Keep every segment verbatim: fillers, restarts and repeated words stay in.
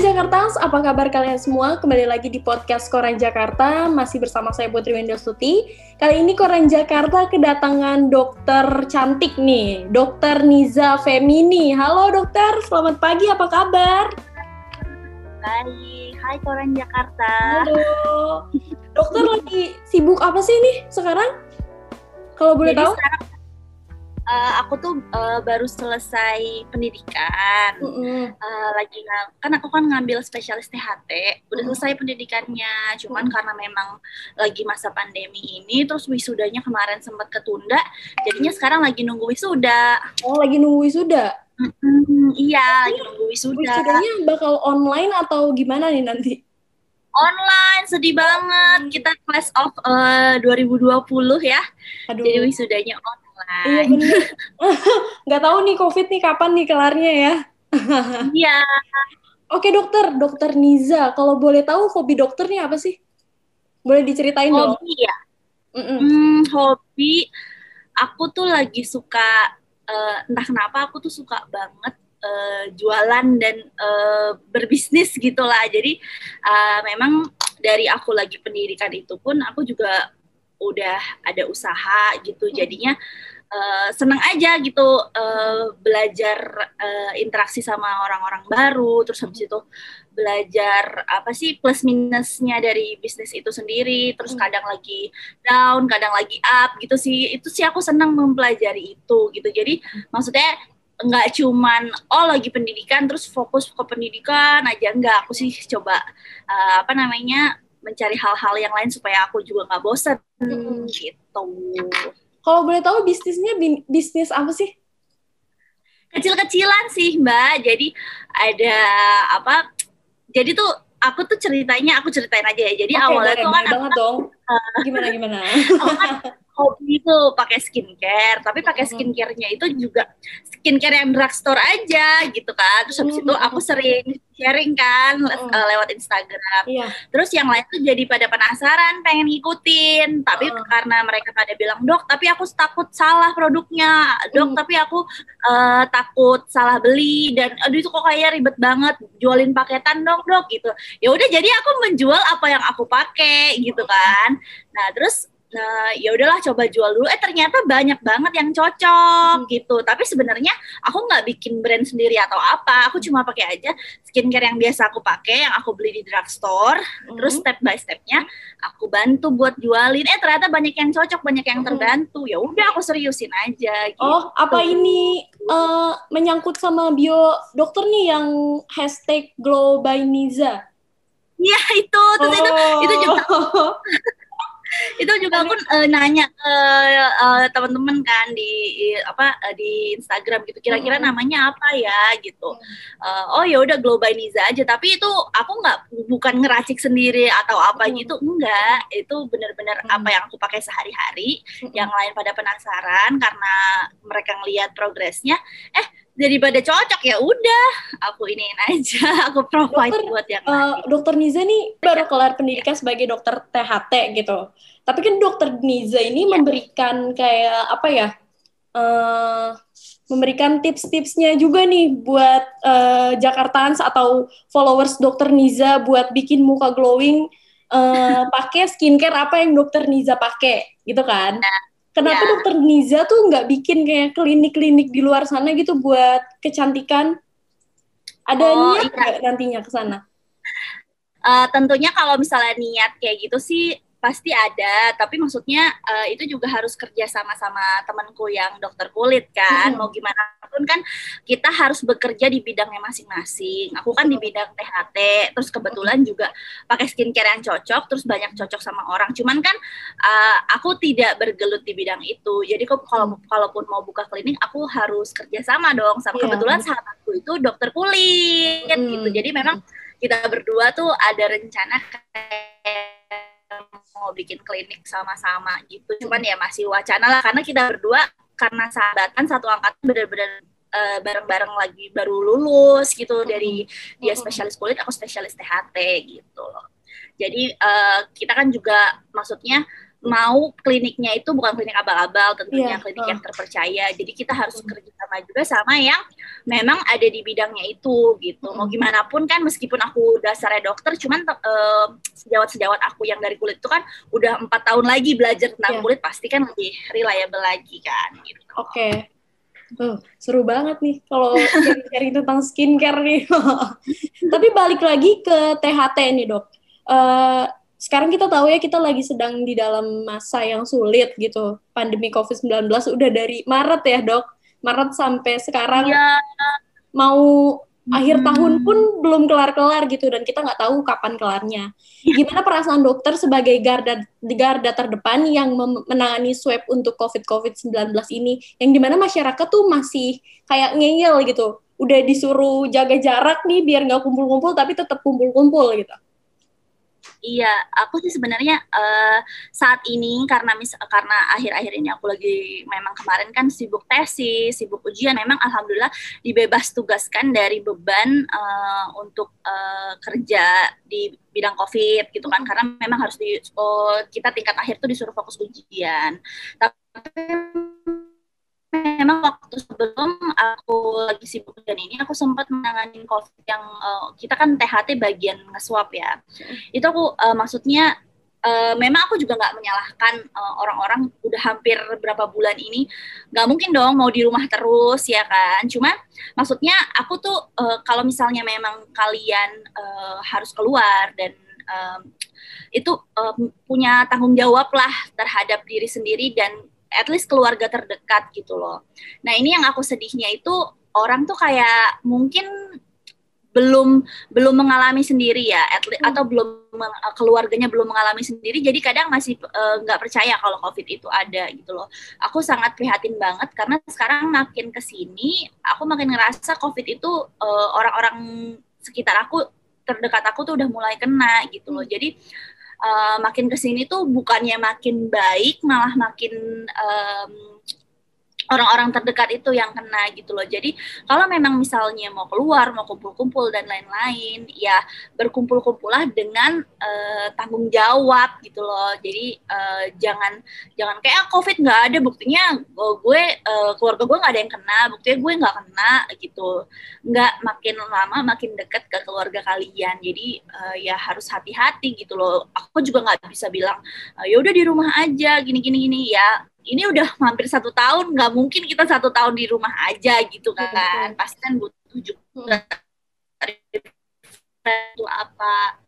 Hai Jakartans, apa kabar kalian semua? Kembali lagi di podcast Koran Jakarta, masih bersama saya Putri Winda Stuti. Kali ini Koran Jakarta kedatangan dokter cantik nih, Dokter Niza Femini. Halo dokter, selamat pagi, apa kabar? Baik, hai Koran Jakarta. Halo, dokter lagi sibuk apa sih nih sekarang? Kalau boleh Jadi, tahu? Sekarang, uh, aku tuh uh, baru selesai pendidikan. Mm-hmm. uh, lagi kan aku kan ngambil spesialis T H T. Udah selesai pendidikannya. Cuman mm-hmm. karena memang lagi masa pandemi ini, terus wisudanya kemarin sempat ketunda. Jadinya sekarang lagi nunggu wisuda. Oh, lagi nunggu wisuda? Mm-hmm, iya, lagi nunggu wisuda. Wisudanya bakal online atau gimana nih nanti? Online, sedih banget. Kita class of uh, dua ribu dua puluh ya. Aduh. Jadi wisudanya online. Iya bener. Gak tahu nih COVID nih kapan nih kelarnya ya. Iya. Oke dokter, dokter Niza, kalau boleh tahu hobi dokter nih apa sih? Boleh diceritain hobi, dong. Hobi ya? Mm, hobi, aku tuh lagi suka, uh, entah kenapa aku tuh suka banget Uh, jualan dan uh, berbisnis gitulah. Jadi uh, memang dari aku lagi pendidikan itu pun aku juga udah ada usaha gitu. Jadinya uh, seneng aja gitu uh, belajar uh, interaksi sama orang-orang baru. Terus habis itu belajar apa sih plus minusnya dari bisnis itu sendiri. Terus kadang lagi down, kadang lagi up gitu sih. Itu sih aku seneng mempelajari itu gitu. Jadi maksudnya nggak cuman, oh lagi pendidikan terus fokus ke pendidikan aja. Nggak, aku sih coba, uh, apa namanya, mencari hal-hal yang lain supaya aku juga nggak bosen, hmm. gitu. Kalau boleh tahu bisnisnya, bisnis apa sih? Kecil-kecilan sih, Mbak. Jadi ada, apa, jadi tuh, aku tuh ceritanya, aku ceritain aja ya. Jadi okay, awalnya tuh kan aku, gimana-gimana? Aku kan hobi itu pakai skincare, tapi pakai skincare-nya itu juga skincare yang drugstore aja gitu kan. Terus habis itu aku sering sharing kan le- uh, lewat Instagram. Yeah. Terus yang lain tuh jadi pada penasaran, pengen ngikutin. Tapi uh. karena mereka pada bilang, dok, tapi aku takut salah produknya. Dok, mm. tapi aku uh, takut salah beli. Dan aduh itu kok kayak ribet banget, jualin paketan dong dok gitu. Ya udah jadi aku menjual apa yang aku pakai gitu kan. Nah terus nah ya udahlah coba jual dulu, eh ternyata banyak banget yang cocok hmm. gitu. Tapi sebenarnya aku nggak bikin brand sendiri atau apa, aku cuma pakai aja skincare yang biasa aku pakai, yang aku beli di drugstore. hmm. Terus step by stepnya aku bantu buat jualin, eh ternyata banyak yang cocok, banyak yang terbantu. Ya udah aku seriusin aja gitu. Oh apa ini uh, menyangkut sama bio dokter nih yang hashtag Glow by Niza? Iya itu, terus oh. itu itu juga itu juga aku uh, nanya ke uh, uh, teman-teman kan di uh, apa uh, di Instagram gitu, kira-kira mm-hmm. namanya apa ya gitu. mm-hmm. uh, oh ya udah Glow by Niza aja, tapi itu aku nggak bukan ngeracik sendiri atau apa mm-hmm. gitu, enggak. Itu benar-benar mm-hmm. apa yang aku pakai sehari-hari. mm-hmm. Yang lain pada penasaran karena mereka ngelihat progresnya, eh daripada cocok ya udah aku iniin aja, aku provide dokter, buat yang lain. Uh, dokter Niza nih baru kelar pendidikan sebagai dokter T H T gitu. Tapi kan dokter Niza ini ya. memberikan kayak apa ya? Uh, memberikan tips-tipsnya juga nih buat uh, Jakartans atau followers dokter Niza buat bikin muka glowing uh, pakai skincare apa yang dokter Niza pakai gitu kan? Nah. Kenapa ya. dokter Niza tuh nggak bikin kayak klinik-klinik di luar sana gitu buat kecantikan? Ada oh, niat nggak iya. nantinya ke sana? Uh, tentunya kalau misalnya niat kayak gitu sih pasti ada, tapi maksudnya uh, itu juga harus kerja sama-sama temanku yang dokter kulit kan. hmm. Mau gimana pun kan kita harus bekerja di bidangnya masing-masing. Aku kan di bidang T H T, terus kebetulan juga pakai skincare yang cocok, terus banyak cocok sama orang. Cuman kan uh, aku tidak bergelut di bidang itu, jadi kalau kalaupun mau buka klinik aku harus kerja sama dong sama yeah. kebetulan sahabatku itu dokter kulit hmm. gitu. Jadi memang kita berdua tuh ada rencana kayak mau bikin klinik sama-sama gitu. Cuman ya masih wacana lah, karena kita berdua karena sahabatan satu angkatan, benar-benar uh, bareng-bareng lagi baru lulus gitu. Dari dia spesialis kulit, aku spesialis T H T gitu loh. Jadi uh, kita kan juga maksudnya mau kliniknya itu bukan klinik abal-abal tentunya, yeah. klinik yang terpercaya. Jadi kita harus kerja sama juga sama yang memang ada di bidangnya itu gitu. Mau gimana pun kan, meskipun aku dasarnya dokter, cuman eh, sejawat-sejawat aku yang dari kulit itu kan udah empat tahun lagi belajar tentang yeah. kulit, pasti kan lebih reliable lagi kan gitu. Oke. Okay. Oh, seru banget nih kalau cari tentang skincare nih. Tapi balik lagi ke T H T nih, Dok. Uh, sekarang kita tahu ya, kita lagi sedang di dalam masa yang sulit gitu. Pandemi covid sembilan belas udah dari Maret ya, Dok. Maret sampai sekarang ya. Mau hmm. akhir tahun pun belum kelar-kelar gitu, dan kita nggak tahu kapan kelarnya. Gimana perasaan dokter sebagai garda garda terdepan yang menangani swab untuk covid sembilan belas ini, yang dimana masyarakat tuh masih kayak ngeyel gitu, udah disuruh jaga jarak nih biar nggak kumpul-kumpul tapi tetap kumpul-kumpul gitu. Iya, aku sih sebenarnya uh, saat ini karena mis karena akhir-akhir ini aku lagi memang kemarin kan sibuk tesis, sibuk ujian, memang alhamdulillah dibebas tugaskan dari beban uh, untuk uh, kerja di bidang COVID gitu kan, karena memang harus di oh, kita tingkat akhir tuh disuruh fokus ujian. Tapi memang waktu sebelum aku lagi sibuk dan ini, aku sempat menangani COVID yang uh, kita kan T H T bagian nge-swab ya. Itu aku uh, maksudnya uh, memang aku juga nggak menyalahkan uh, orang-orang udah hampir berapa bulan ini nggak mungkin dong mau di rumah terus ya kan. Cuma maksudnya aku tuh uh, kalau misalnya memang kalian uh, harus keluar dan uh, itu uh, punya tanggung jawab lah terhadap diri sendiri dan at least keluarga terdekat gitu loh. Nah ini yang aku sedihnya itu orang tuh kayak mungkin belum belum mengalami sendiri ya, at least, hmm. atau belum keluarganya belum mengalami sendiri, jadi kadang masih nggak uh, percaya kalau COVID itu ada gitu loh. Aku sangat prihatin banget karena sekarang makin kesini aku makin ngerasa COVID itu uh, orang-orang sekitar aku, terdekat aku tuh udah mulai kena gitu loh. Jadi Uh, makin kesini tuh bukannya makin baik, malah makin um, orang-orang terdekat itu yang kena gitu loh. Jadi kalau memang misalnya mau keluar, mau kumpul-kumpul dan lain-lain, ya berkumpul-kumpullah dengan uh, tanggung jawab gitu loh. Jadi uh, jangan jangan kayak ah, COVID nggak ada, buktinya gue uh, keluarga gue nggak ada yang kena, buktinya gue nggak kena gitu. Nggak, makin lama makin dekat ke keluarga kalian. Jadi uh, ya harus hati-hati gitu loh. Aku juga nggak bisa bilang ya udah di rumah aja gini-gini gini ya. Ini udah hampir satu tahun, nggak mungkin kita satu tahun di rumah aja gitu kan, pasti kan butuh juga itu apa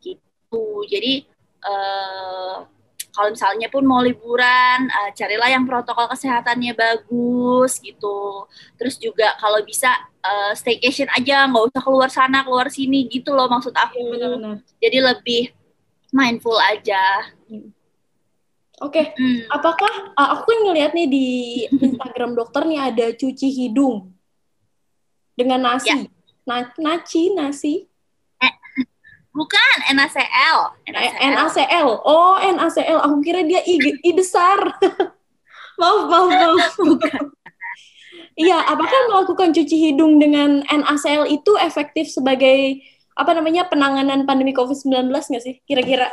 gitu. Jadi uh, kalau misalnya pun mau liburan, uh, carilah yang protokol kesehatannya bagus gitu. Terus juga kalau bisa uh, staycation aja, nggak usah keluar sana keluar sini gitu loh maksud aku. Benar-benar. Jadi lebih mindful aja. Oke, okay. hmm. Apakah uh, aku ngelihat nih di Instagram dokter nih ada cuci hidung dengan nasi, ya. Na- naci nasi? Eh, bukan NaCl. NaCl. NaCl. Oh NaCl. Aku kira dia I, I besar. maaf maaf maaf. Iya, apakah melakukan cuci hidung dengan NaCl itu efektif sebagai apa namanya penanganan pandemi covid sembilan belas nggak sih? Kira-kira?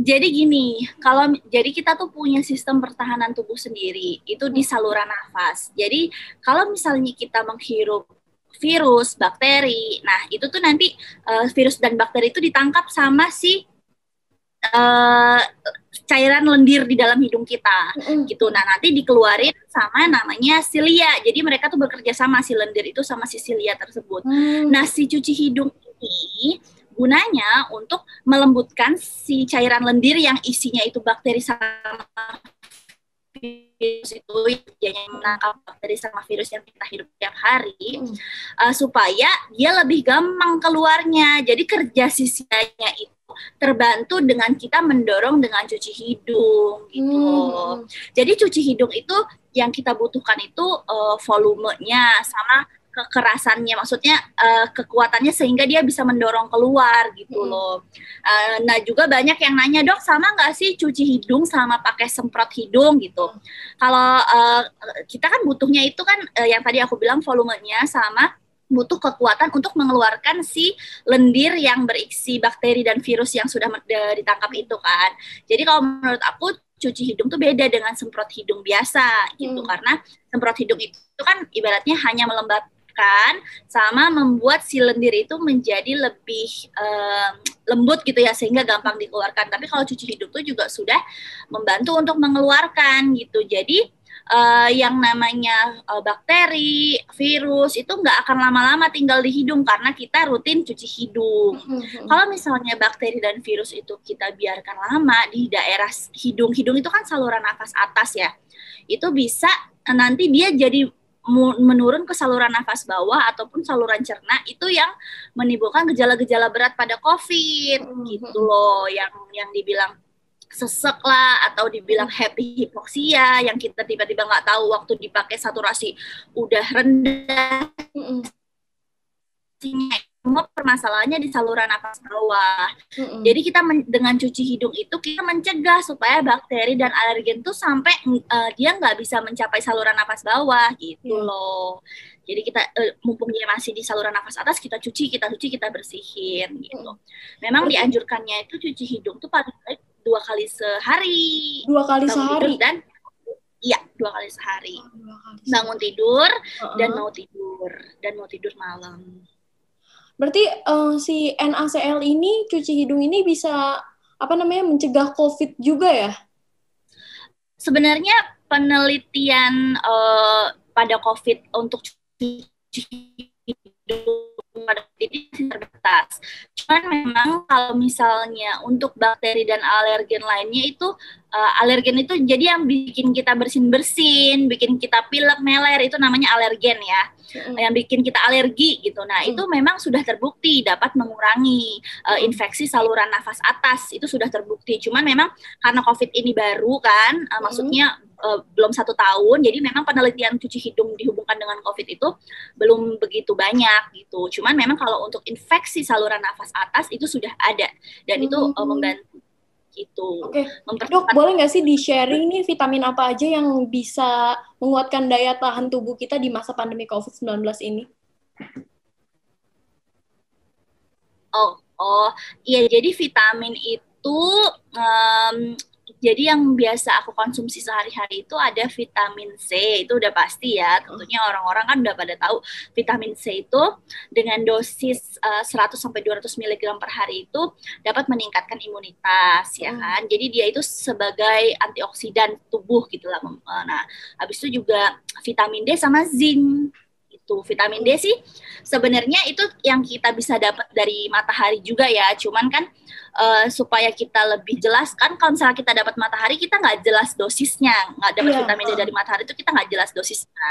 Jadi gini, kalau jadi kita tuh punya sistem pertahanan tubuh sendiri, itu di saluran nafas. Jadi kalau misalnya kita menghirup virus, bakteri, nah itu tuh nanti uh, virus dan bakteri itu ditangkap sama si uh, cairan lendir di dalam hidung kita, mm. gitu. Nah nanti dikeluarin sama namanya silia. Jadi mereka tuh bekerja sama si lendir itu sama si silia tersebut. Mm. Nah si cuci hidung ini gunanya untuk melembutkan si cairan lendir yang isinya itu bakteri sama virus itu, yang menangkap bakteri sama virus yang kita hidup tiap hari, mm. uh, supaya dia lebih gampang keluarnya. Jadi kerja sisinya itu terbantu dengan kita mendorong dengan cuci hidung gitu. Mm. Jadi cuci hidung itu yang kita butuhkan itu uh, volumenya sama kekerasannya, maksudnya uh, kekuatannya sehingga dia bisa mendorong keluar gitu loh. Uh, nah juga banyak yang nanya, dok sama nggak sih cuci hidung sama pakai semprot hidung gitu. Kalau uh, kita kan butuhnya itu kan uh, yang tadi aku bilang volumenya sama butuh kekuatan untuk mengeluarkan si lendir yang berisi bakteri dan virus yang sudah ditangkap itu kan. Jadi kalau menurut aku cuci hidung tuh beda dengan semprot hidung biasa gitu, hmm. karena semprot hidung itu kan ibaratnya hanya melembabkan sama membuat si lendir itu menjadi lebih um, lembut gitu ya, sehingga gampang dikeluarkan. Tapi kalau cuci hidung tuh juga sudah membantu untuk mengeluarkan gitu. Jadi Uh, yang namanya uh, bakteri, virus itu nggak akan lama-lama tinggal di hidung karena kita rutin cuci hidung. Mm-hmm. Kalau misalnya bakteri dan virus itu kita biarkan lama di daerah hidung, hidung itu kan saluran nafas atas ya, itu bisa nanti dia jadi menurun ke saluran nafas bawah ataupun saluran cerna, itu yang menimbulkan gejala-gejala berat pada COVID, mm-hmm. gitu loh, yang yang dibilang sesek lah, atau dibilang happy hipoksia yang kita tiba-tiba nggak tahu waktu dipakai saturasi udah rendah. Semua permasalahannya di saluran nafas bawah. Mm-mm. Jadi kita men- dengan cuci hidung itu kita mencegah supaya bakteri dan alergen tuh sampai uh, dia nggak bisa mencapai saluran nafas bawah gitu mm. loh. Jadi kita uh, mumpung dia masih di saluran nafas atas, kita cuci, kita cuci, kita bersihin gitu. Mm. Memang dianjurkannya itu cuci hidung tuh paling baik dua kali sehari. Dua kali bangun sehari? Dan, iya, dua kali sehari. Oh, dua kali sehari. Bangun tidur uh-uh. dan mau tidur. Dan mau tidur malam. Berarti uh, si NaCl ini, cuci hidung ini bisa, apa namanya, mencegah COVID juga ya? Sebenarnya penelitian uh, pada COVID untuk cuci hidung pada titik terbatas. Cuman memang kalau misalnya untuk bakteri dan alergen lainnya itu uh, alergen itu jadi yang bikin kita bersin-bersin, bikin kita pilek, meler, itu namanya alergen ya. Mm. Yang bikin kita alergi gitu. Nah, mm. itu memang sudah terbukti dapat mengurangi uh, infeksi saluran nafas atas. Itu sudah terbukti. Cuman memang karena COVID ini baru kan, uh, mm. maksudnya Uh, belum satu tahun, jadi memang penelitian cuci hidung dihubungkan dengan COVID itu belum begitu banyak gitu. Cuman memang kalau untuk infeksi saluran nafas atas itu sudah ada dan hmm. itu uh, membantu gitu. Oke. Okay. Dok, boleh nggak sih di sharing nih vitamin apa aja yang bisa menguatkan daya tahan tubuh kita di masa pandemi covid sembilan belas ini? Oh, oh, iya. Jadi vitamin itu um, jadi yang biasa aku konsumsi sehari-hari itu ada vitamin C, itu udah pasti ya. Tentunya orang-orang kan udah pada tahu vitamin C itu dengan dosis uh, seratus sampai dua ratus miligram per hari itu dapat meningkatkan imunitas ya kan. Jadi dia itu sebagai antioksidan tubuh gitu lah. Nah, habis itu juga vitamin D sama zinc. Itu vitamin D sih sebenarnya itu yang kita bisa dapat dari matahari juga ya. Cuman kan Uh, supaya kita lebih jelas kan, kalau misalnya kita dapat matahari kita nggak jelas dosisnya, nggak dapat yeah. vitamin D dari matahari itu kita nggak jelas dosisnya.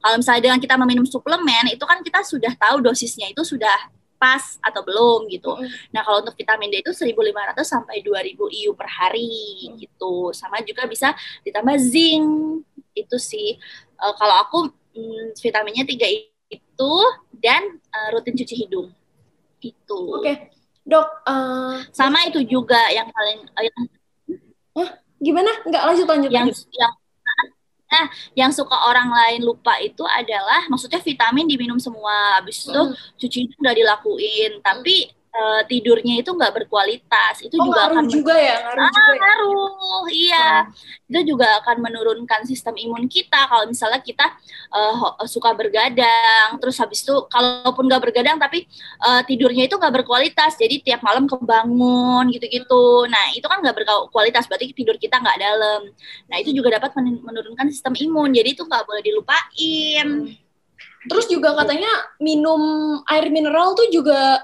Kalau misalnya dengan kita meminum suplemen itu kan kita sudah tahu dosisnya itu sudah pas atau belum gitu. Mm. Nah kalau untuk vitamin D itu seribu lima ratus sampai dua ribu I U per hari mm. gitu. Sama juga bisa ditambah zinc itu sih. Uh, kalau aku mm, vitaminnya tiga itu dan uh, rutin cuci hidung gitu. Oke. Okay. Dok, uh, sama itu juga yang paling yang, huh? gimana? Nggak lanjut lanjut yang, yang nah, yang suka orang lain lupa itu adalah maksudnya vitamin diminum semua, habis itu hmm. cuci itu udah dilakuin, hmm. tapi uh, tidurnya itu nggak berkualitas, itu oh, juga akan juga ya, ngaruh, ah, juga ngaruh, ya? iya, hmm. itu juga akan menurunkan sistem imun kita. Kalau misalnya kita uh, suka bergadang, terus habis itu kalaupun nggak bergadang tapi uh, tidurnya itu nggak berkualitas, jadi tiap malam kebangun gitu-gitu. Nah itu kan nggak berkualitas, berarti tidur kita nggak dalam. Nah itu juga dapat menurunkan sistem imun, jadi itu nggak boleh dilupain. Hmm. Terus juga katanya minum air mineral tuh juga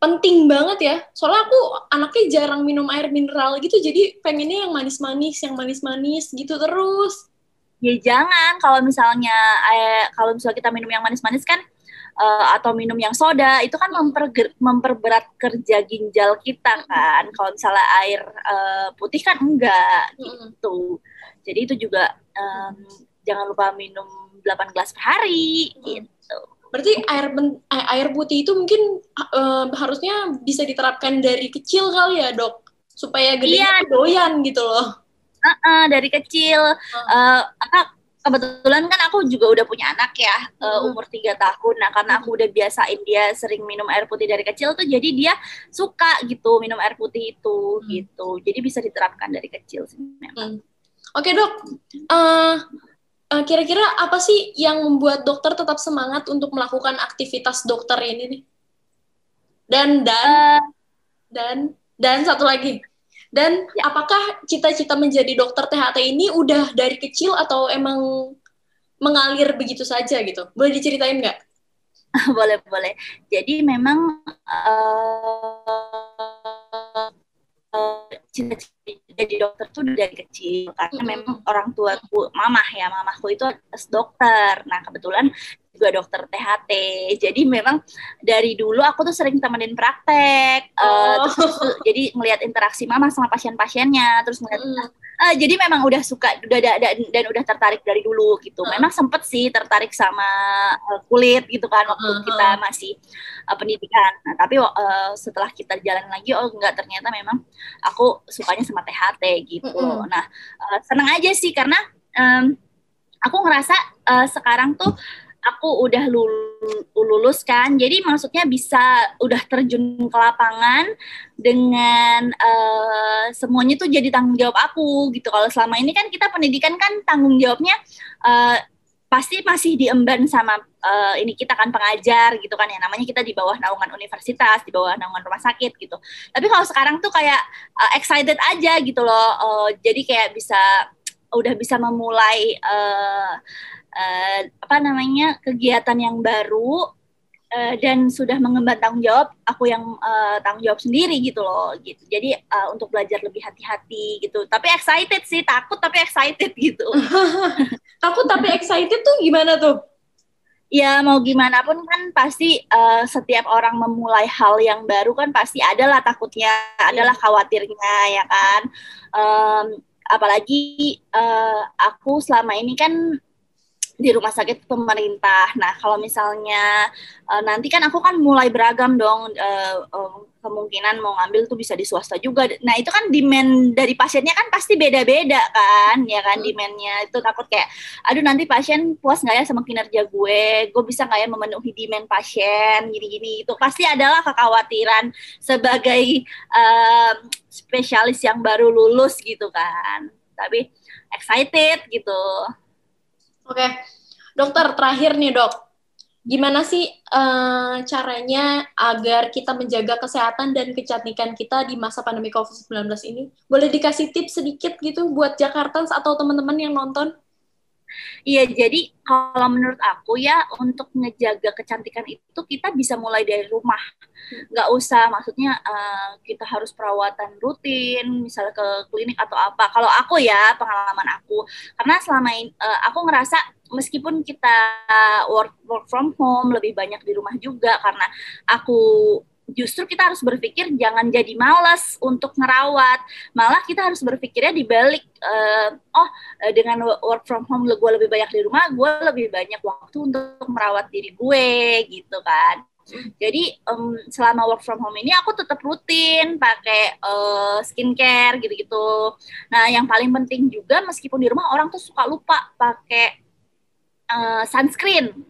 penting banget ya, soalnya aku anaknya jarang minum air mineral gitu, jadi pengennya yang manis-manis, yang manis-manis gitu terus. Ya jangan, kalau misalnya eh, kalau misalnya kita minum yang manis-manis kan, uh, atau minum yang soda, itu kan memperger- memperberat kerja ginjal kita kan, kalau misalnya air uh, putih kan enggak gitu. Jadi itu juga um, jangan lupa minum delapan gelas per hari gitu. Berarti air ben- air putih itu mungkin uh, harusnya bisa diterapkan dari kecil kali ya dok, supaya gedenya iya, doyan gitu loh. Uh-uh, dari kecil, uh. Uh, kebetulan kan aku juga udah punya anak ya, uh, umur tiga tahun. Nah, karena aku udah biasain dia sering minum air putih dari kecil tuh, jadi dia suka gitu minum air putih itu, hmm. gitu. Jadi bisa diterapkan dari kecil sih memang. Hmm. Oke, Dok. Uh, uh, kira-kira apa sih yang membuat dokter tetap semangat untuk melakukan aktivitas dokter ini nih? Dan, dan, uh, dan, dan satu lagi. Dan ya. Apakah cita-cita menjadi dokter T H T ini udah dari kecil atau emang mengalir begitu saja gitu? Boleh diceritain nggak? Boleh, boleh. Jadi memang uh, uh, cita-cita jadi dokter tuh dari kecil. Karena mm-hmm. memang orang tuaku, mamah ya, mamahku itu dokter. Nah, kebetulan juga dokter T H T, jadi memang dari dulu aku tuh sering temenin praktek, oh. uh, terus, terus jadi ngelihat interaksi mama sama pasien-pasiennya, terus ngelihat, mm. uh, jadi memang udah suka, udah da, da, dan udah tertarik dari dulu gitu. Uh. Memang sempet sih tertarik sama uh, kulit gitu kan waktu uh-huh. kita masih uh, pendidikan. Nah, tapi uh, setelah kita jalan lagi, oh enggak, ternyata memang aku sukanya sama T H T gitu. Mm-hmm. Nah, uh, seneng aja sih karena um, aku ngerasa uh, sekarang tuh aku udah lulus kan, jadi maksudnya bisa udah terjun ke lapangan dengan uh, semuanya tuh jadi tanggung jawab aku gitu. Kalau selama ini kan kita pendidikan kan tanggung jawabnya uh, pasti masih diemban sama uh, ini kita kan pengajar gitu kan ya, namanya kita di bawah naungan universitas, di bawah naungan rumah sakit gitu. Tapi kalau sekarang tuh kayak uh, excited aja gitu loh, uh, jadi kayak bisa udah bisa memulai uh, Uh, apa namanya kegiatan yang baru uh, dan sudah mengemban tanggung jawab aku yang uh, tanggung jawab sendiri gitu loh gitu. Jadi uh, untuk belajar lebih hati-hati gitu, tapi excited sih, takut tapi excited gitu. Takut tapi excited tuh gimana tuh? Ya mau gimana pun kan pasti uh, setiap orang memulai hal yang baru kan pasti adalah takutnya, adalah khawatirnya ya kan. Um, apalagi uh, aku selama ini kan di rumah sakit pemerintah. Nah, kalau misalnya uh, nanti kan aku kan mulai beragam dong, uh, um, kemungkinan mau ngambil tuh bisa di swasta juga. Nah, itu kan demand dari pasiennya kan pasti beda-beda kan, ya kan, demandnya itu takut kayak, aduh nanti pasien puas nggak ya sama kinerja gue, gue bisa nggak ya memenuhi demand pasien, gini-gini itu. Pasti adalah kekhawatiran sebagai uh, spesialis yang baru lulus gitu kan. Tapi excited gitu. Oke, okay. Dokter, terakhir nih dok, gimana sih uh, caranya agar kita menjaga kesehatan dan kecantikan kita di masa pandemi covid sembilan belas ini? Boleh dikasih tips sedikit gitu buat Jakartans atau teman-teman yang nonton? Iya, jadi kalau menurut aku ya, untuk ngejaga kecantikan itu kita bisa mulai dari rumah. Nggak usah, maksudnya uh, kita harus perawatan rutin, misalnya ke klinik atau apa. Kalau aku ya, pengalaman aku, karena selama ini uh, aku ngerasa meskipun kita work, work from home, lebih banyak di rumah juga, karena aku justru kita harus berpikir jangan jadi malas untuk ngerawat, malah kita harus berpikirnya dibalik, uh, oh dengan work from home gue lebih banyak di rumah, gue lebih banyak waktu untuk merawat diri gue gitu kan. Jadi um, selama work from home ini aku tetap rutin pakai uh, skincare gitu-gitu. Nah yang paling penting juga, meskipun di rumah orang tuh suka lupa pakai uh, sunscreen.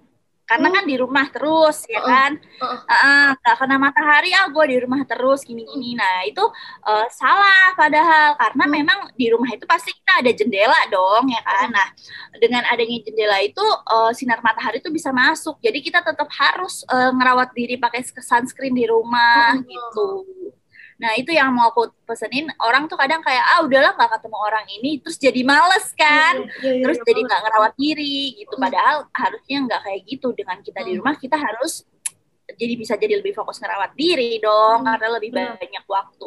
Karena kan di rumah terus, ya kan? Uh, uh, uh, gak kena matahari, ah gue di rumah terus, gini-gini. Nah, itu uh, salah padahal. Karena memang di rumah itu pasti kita ada jendela dong, ya kan? Nah, dengan adanya jendela itu, uh, sinar matahari itu bisa masuk. Jadi kita tetap harus uh, ngerawat diri pakai sunscreen di rumah, uh, gitu. Nah, itu yang mau aku pesenin. Orang tuh kadang kayak, ah udahlah gak ketemu orang ini, terus jadi males kan, iya, iya, iya, terus iya, jadi gak ngerawat diri gitu. Padahal harusnya gak kayak gitu. Dengan kita di rumah, kita harus jadi bisa jadi lebih fokus ngerawat diri dong, hmm. karena lebih banyak hmm. waktu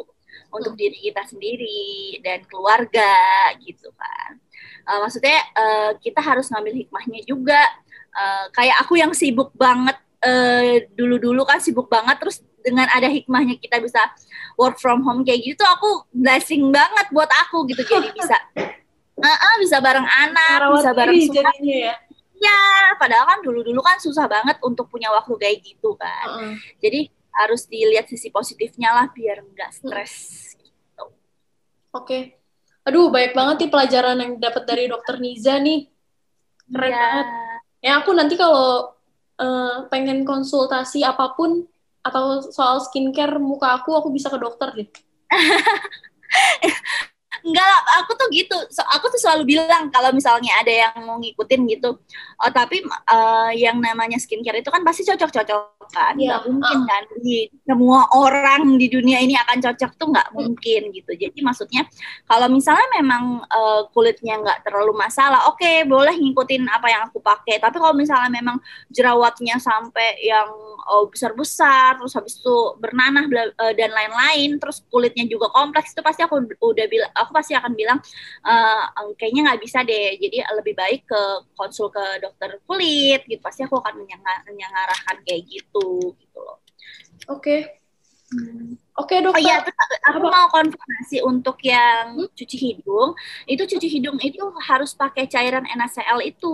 untuk hmm. diri kita sendiri dan keluarga gitu kan. Uh, maksudnya uh, kita harus ngambil hikmahnya juga. Uh, kayak aku yang sibuk banget, uh, dulu-dulu kan sibuk banget, terus dengan ada hikmahnya kita bisa work from home kayak gitu, aku blessing banget buat aku gitu. Jadi bisa uh-uh, bisa bareng anak, Merawat bisa bareng suami ya? Ya, padahal kan dulu-dulu kan susah banget untuk punya waktu kayak gitu kan. Uh-uh. Jadi harus dilihat sisi positifnya lah biar nggak stres hmm. gitu. Oke, okay. Aduh banyak banget nih pelajaran yang dapat dari dokter Niza nih. Keren yeah. banget. Ya aku nanti kalau uh, pengen konsultasi apapun atau soal skincare muka aku, aku bisa ke dokter deh. Enggak lah, aku tuh gitu. So, aku tuh selalu bilang kalau misalnya ada yang mau ngikutin gitu. Oh, tapi uh, yang namanya skincare itu kan pasti cocok-cocokan. Yeah. Gak mungkin uh. kan di, semua orang di dunia ini akan cocok tuh gak mungkin gitu. Jadi maksudnya kalau misalnya memang uh, kulitnya gak terlalu masalah, oke okay, boleh ngikutin apa yang aku pakai. Tapi kalau misalnya memang jerawatnya sampai yang oh, besar-besar, terus habis itu bernanah uh, dan lain-lain, terus kulitnya juga kompleks, itu pasti aku udah bilang, aku pasti akan bilang uh, kayaknya nggak bisa deh, jadi lebih baik ke konsul ke dokter kulit gitu. Pasti aku akan mengarahkan kayak gitu gitu loh. Oke, hmm. oke dokter. Oh iya, terus aku mau konfirmasi untuk yang hmm? cuci hidung. Itu cuci hidung itu harus pakai cairan NaCl itu.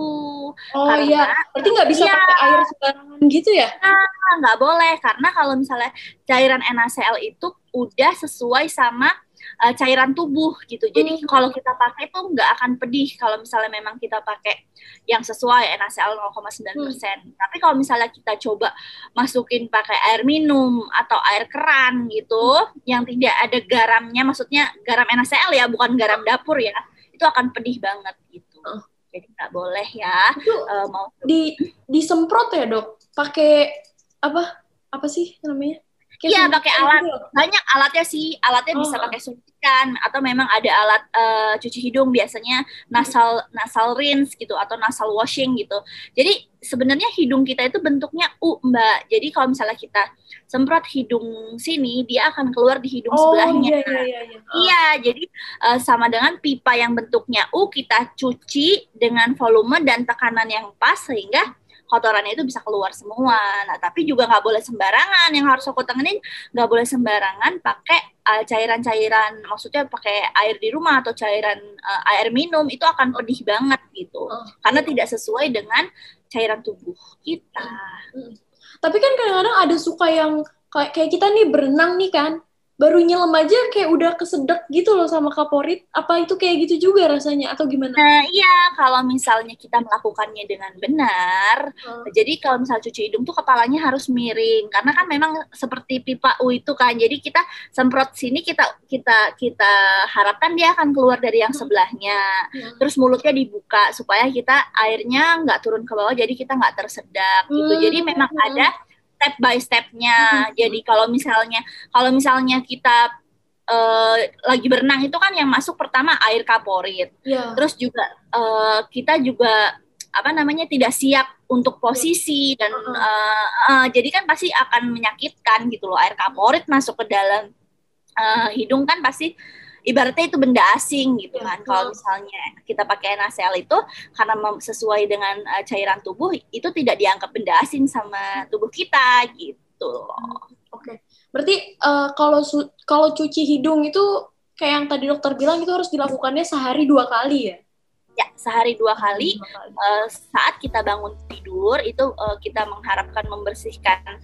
Oh karena, iya, berarti nggak bisa iya, pakai air sembarangan gitu ya? Nah, nggak boleh, karena kalau misalnya cairan NaCl itu udah sesuai sama Uh, cairan tubuh gitu. Jadi hmm. kalau kita pakai tuh nggak akan pedih kalau misalnya memang kita pakai yang sesuai NaCl nol koma sembilan persen. Hmm. Tapi kalau misalnya kita coba masukin pakai air minum atau air keran gitu hmm. yang tidak ada garamnya, maksudnya garam NaCl ya, bukan garam dapur ya. Itu akan pedih banget gitu. Hmm. Jadi nggak boleh ya. Itu uh, mau di disemprot ya, Dok? Pakai apa? Apa sih namanya? Iya, pakai alat, banyak alatnya sih, alatnya oh. bisa pakai suntikan, atau memang ada alat uh, cuci hidung biasanya nasal nasal rinse gitu, atau nasal washing gitu. Jadi sebenarnya hidung kita itu bentuknya U, Mbak. Jadi kalau misalnya kita semprot hidung sini, dia akan keluar di hidung oh, sebelahnya. Iya, iya, iya, iya. iya jadi uh, sama dengan pipa yang bentuknya U, kita cuci dengan volume dan tekanan yang pas, sehingga kotorannya itu bisa keluar semua. Nah, tapi juga nggak boleh sembarangan. Yang harus aku tanganin, nggak boleh sembarangan pakai uh, cairan-cairan, maksudnya pakai air di rumah atau cairan uh, air minum, itu akan pedih banget gitu. Oh. Karena tidak sesuai dengan cairan tubuh kita. Hmm. Hmm. Tapi kan kadang-kadang ada suka yang kayak kita nih berenang nih kan, baru nyelam aja kayak udah kesedek gitu loh sama kaporit, apa itu kayak gitu juga rasanya atau gimana? Nah iya, kalau misalnya kita melakukannya dengan benar, hmm. jadi kalau misalnya cuci hidung tuh kepalanya harus miring, karena kan memang seperti pipa U itu kan, jadi kita semprot sini, kita kita kita harapkan dia akan keluar dari yang sebelahnya, hmm. terus mulutnya dibuka supaya kita airnya nggak turun ke bawah, jadi kita nggak tersedak gitu, hmm. jadi memang hmm. ada step by step-nya. Mm-hmm. Jadi kalau misalnya kalau misalnya kita uh, lagi berenang itu kan yang masuk pertama air kaporit. Yeah. Terus juga uh, kita juga apa namanya tidak siap untuk posisi yeah. dan uh-huh. uh, uh, jadi kan pasti akan menyakitkan gitu loh, air kaporit masuk ke dalam uh, hidung kan pasti ibaratnya itu benda asing gitu kan. Ya, kalau misalnya kita pakai NaCl itu karena sesuai dengan uh, cairan tubuh, itu tidak dianggap benda asing sama tubuh kita gitu. Hmm, Oke. Okay. Berarti uh, kalau su- kalau cuci hidung itu kayak yang tadi dokter bilang itu harus dilakukannya sehari dua kali ya? Ya, sehari dua kali, dua kali. Uh, saat kita bangun tidur itu uh, kita mengharapkan membersihkan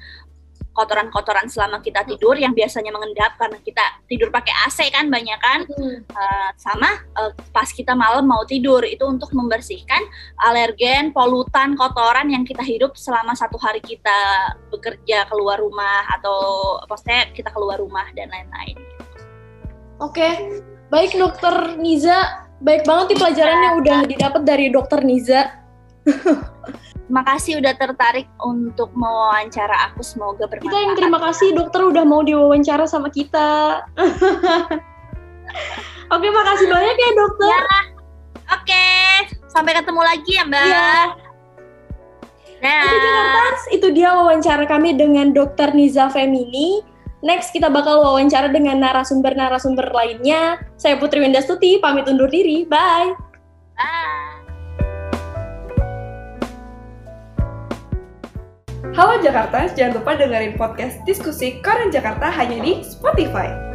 kotoran-kotoran selama kita tidur yang biasanya mengendap karena kita tidur pakai A C kan banyak kan, hmm. uh, sama uh, pas kita malam mau tidur itu untuk membersihkan alergen, polutan, kotoran yang kita hidup selama satu hari kita bekerja keluar rumah atau maksudnya kita keluar rumah dan lain-lain. Oke, baik dokter Niza, baik banget nih pelajarannya udah didapat dari dokter Niza. Terima kasih udah tertarik untuk mewawancara aku, semoga bermanfaat. Kita yang terima kasih dokter udah mau diwawancara sama kita. Oke, makasih banyak ya dokter. Ya. Oke, sampai ketemu lagi ya Mbak. Ya. Nah. Itu, Jakartans, itu dia wawancara kami dengan dokter Niza Femini. Next kita bakal wawancara dengan narasumber-narasumber lainnya. Saya Putri Winda Stuti, pamit undur diri. Bye. Bye. Halo Jakarta, jangan lupa dengerin podcast Diskusi Koran Jakarta hanya di Spotify.